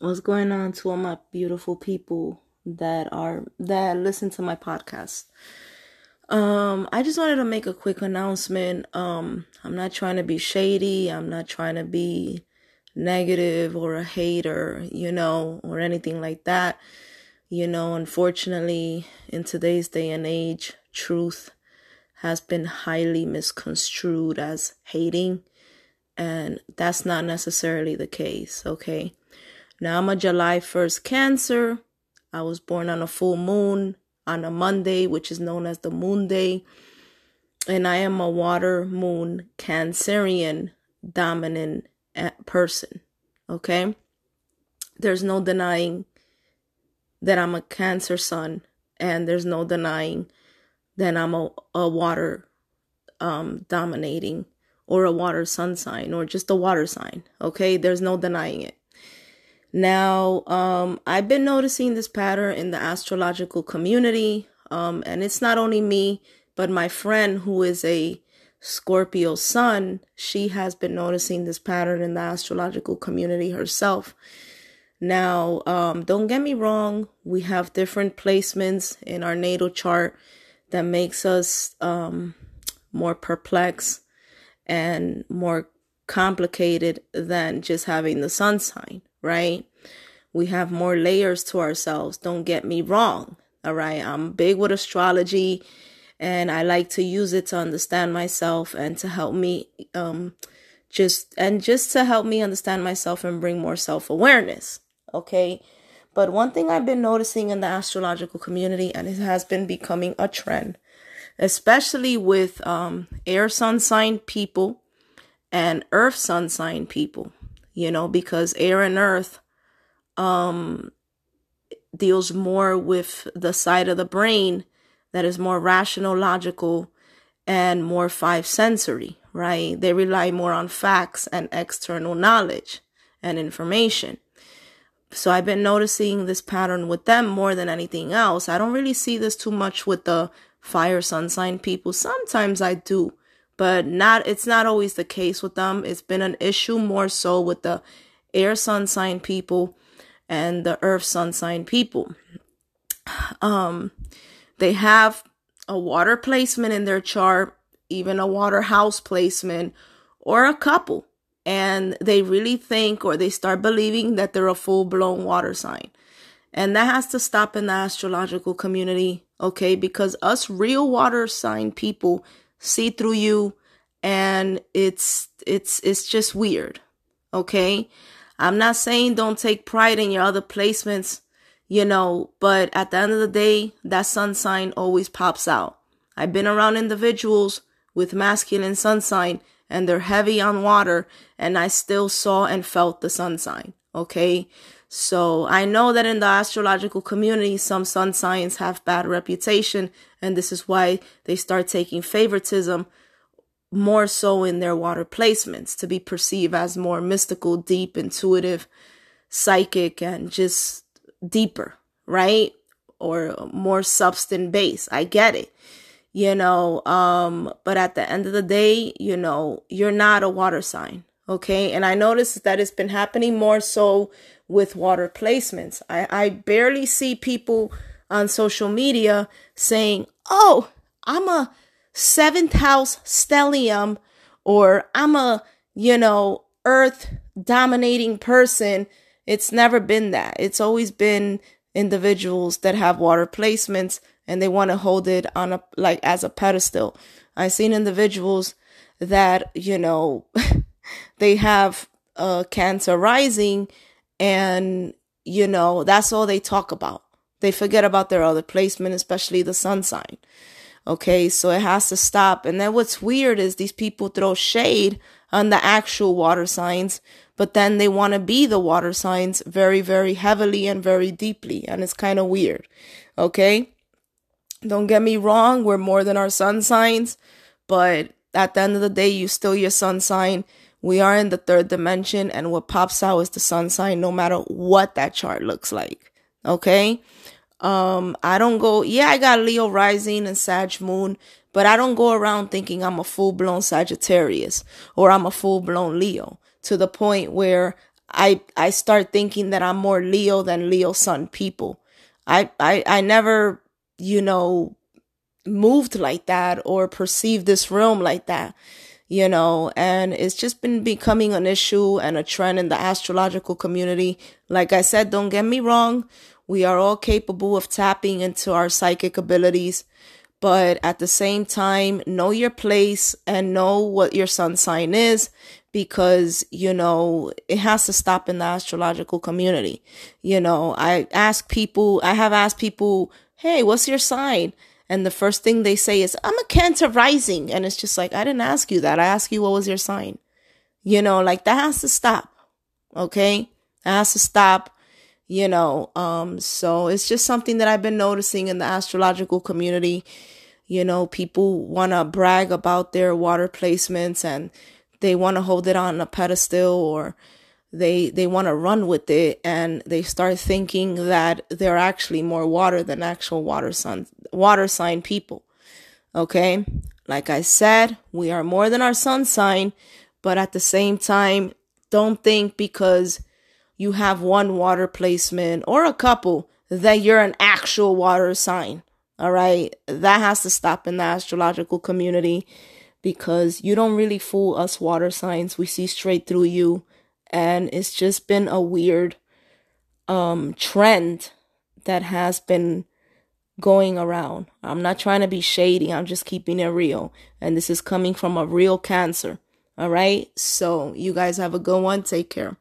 What's going on to all my beautiful people that listen to my podcast? I just wanted to make a quick announcement. I'm not trying to be shady. I'm not trying to be negative or a hater, or anything like that. Unfortunately, in today's day and age, truth has been highly misconstrued as hating, and that's not necessarily the case, okay? Now, I'm a July 1st Cancer. I was born on a full moon on a Monday, which is known as the Moon Day. And I am a water moon Cancerian dominant person, okay? There's no denying that I'm a Cancer sun, and there's no denying that I'm a water dominating, or a water sun sign, or just a water sign, okay? There's no denying it. Now, I've been noticing this pattern in the astrological community, and it's not only me, but my friend who is a Scorpio sun, she has been noticing this pattern in the astrological community herself. Now, don't get me wrong, we have different placements in our natal chart that makes us more perplexed and more complicated than just having the sun sign. Right? We have more layers to ourselves. Don't get me wrong. All right. I'm big with astrology, and I like to use it to understand myself and to help me, just to help me understand myself and bring more self-awareness. Okay. But one thing I've been noticing in the astrological community, and it has been becoming a trend, especially with, air sun sign people and earth sun sign people. Because air and earth deals more with the side of the brain that is more rational, logical, and more five sensory, right? They rely more on facts and external knowledge and information. So I've been noticing this pattern with them more than anything else. I don't really see this too much with the fire sun sign people. Sometimes I do. But it's not always the case with them. It's been an issue more so with the air sun sign people and the earth sun sign people. They have a water placement in their chart, even a water house placement, or a couple. And they really think, or they start believing, that they're a full-blown water sign. And that has to stop in the astrological community, okay? Because us real water sign people see through you, and it's just weird, okay? I'm not saying don't take pride in your other placements, but at the end of the day, that sun sign always pops out. I've been around individuals with masculine sun sign, and they're heavy on water, and I still saw and felt the sun sign, okay? So I know that in the astrological community, some sun signs have bad reputation, and this is why they start taking favoritism more so in their water placements, to be perceived as more mystical, deep, intuitive, psychic, and just deeper, right? Or more substance-based. I get it, but at the end of the day, you're not a water sign, okay? And I noticed that it's been happening more so with water placements. I barely see people on social media saying, oh, I'm a 7th house stellium, or I'm a, earth dominating person. It's never been that. It's always been individuals that have water placements, and they want to hold it on as a pedestal. I've seen individuals that, they have Cancer rising, and, that's all they talk about. They forget about their other placement, especially the sun sign. Okay, so it has to stop. And then what's weird is these people throw shade on the actual water signs, but then they want to be the water signs very, very heavily and very deeply. And it's kind of weird. Okay, don't get me wrong. We're more than our sun signs, but at the end of the day, you're still your sun sign. We are in the third dimension, and what pops out is the sun sign, no matter what that chart looks like, okay? I got Leo rising and Sag moon, but I don't go around thinking I'm a full-blown Sagittarius or I'm a full-blown Leo, to the point where I start thinking that I'm more Leo than Leo sun people. I never, moved like that or perceived this realm like that, and it's just been becoming an issue and a trend in the astrological community. Like I said, don't get me wrong. We are all capable of tapping into our psychic abilities, but at the same time, know your place and know what your sun sign is, because, it has to stop in the astrological community. I have asked people, hey, what's your sign? And the first thing they say is, I'm a Cancer rising. And it's just like, I didn't ask you that. I asked you, what was your sign? That has to stop. Okay. That has to stop. So it's just something that I've been noticing in the astrological community. People want to brag about their water placements and they want to hold it on a pedestal, or they want to run with it, and they start thinking that they're actually more water than actual water sign people. Okay. Like I said, we are more than our sun sign, but at the same time, don't think because you have one water placement or a couple that you're an actual water sign. All right. That has to stop in the astrological community, because you don't really fool us water signs. We see straight through you. And it's just been a weird trend that has been going around. I'm not trying to be shady. I'm just keeping it real. And this is coming from a real Cancer. All right. So you guys have a good one. Take care.